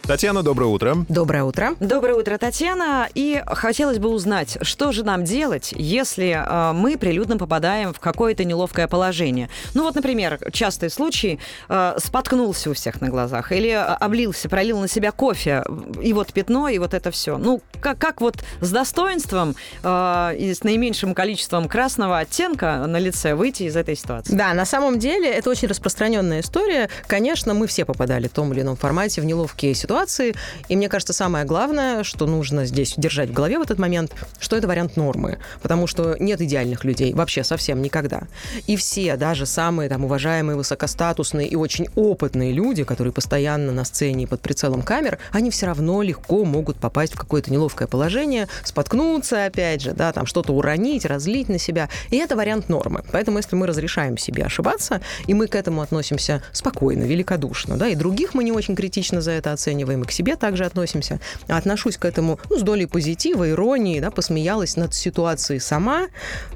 Татьяна, доброе утро. Доброе утро. Доброе утро, Татьяна. И хотелось бы узнать, что же нам делать, если мы прилюдно попадаем в какое-то неловкое положение. Ну вот, например, частые случаи: споткнулся у всех на глазах или облился, пролил на себя кофе, и вот пятно, и вот это все. Ну, как вот с достоинством и с наименьшим количеством красного оттенка на лице выйти из этой ситуации? Да, на самом деле это очень распространенная история. Конечно, мы все попадали в том или ином формате в неловкие ситуации. И мне кажется, самое главное, что нужно здесь держать в голове в этот момент, что это вариант нормы, потому что нет идеальных людей вообще совсем никогда. И все, даже самые там уважаемые, высокостатусные и очень опытные люди, которые постоянно на сцене и под прицелом камер, они все равно легко могут попасть в какое-то неловкое положение, споткнуться опять же, да, там что-то уронить, разлить на себя. И это вариант нормы. Поэтому если мы разрешаем себе ошибаться, и мы к этому относимся спокойно, великодушно, да, и других мы не очень критично за это оцениваем, и к себе также относимся. Отношусь к этому с долей позитива, иронии, да, посмеялась над ситуацией сама,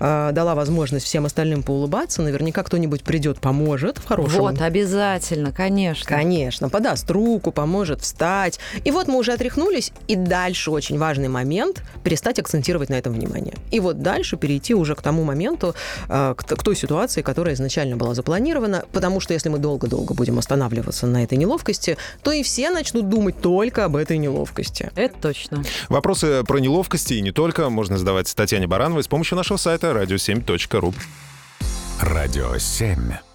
дала возможность всем остальным поулыбаться. Наверняка кто-нибудь придет, поможет в хорошем. Вот, обязательно, конечно. Конечно, подаст руку, поможет встать. И вот мы уже отряхнулись, и дальше очень важный момент – перестать акцентировать на этом внимание. И вот дальше перейти уже к тому моменту, к той ситуации, которая изначально была запланирована, потому что если мы долго-долго будем останавливаться на этой неловкости, то и все начнут думать только об этой неловкости. Это точно. Вопросы про неловкости и не только можно задавать Татьяне Барановой с помощью нашего сайта radio7.ru. Радио 7.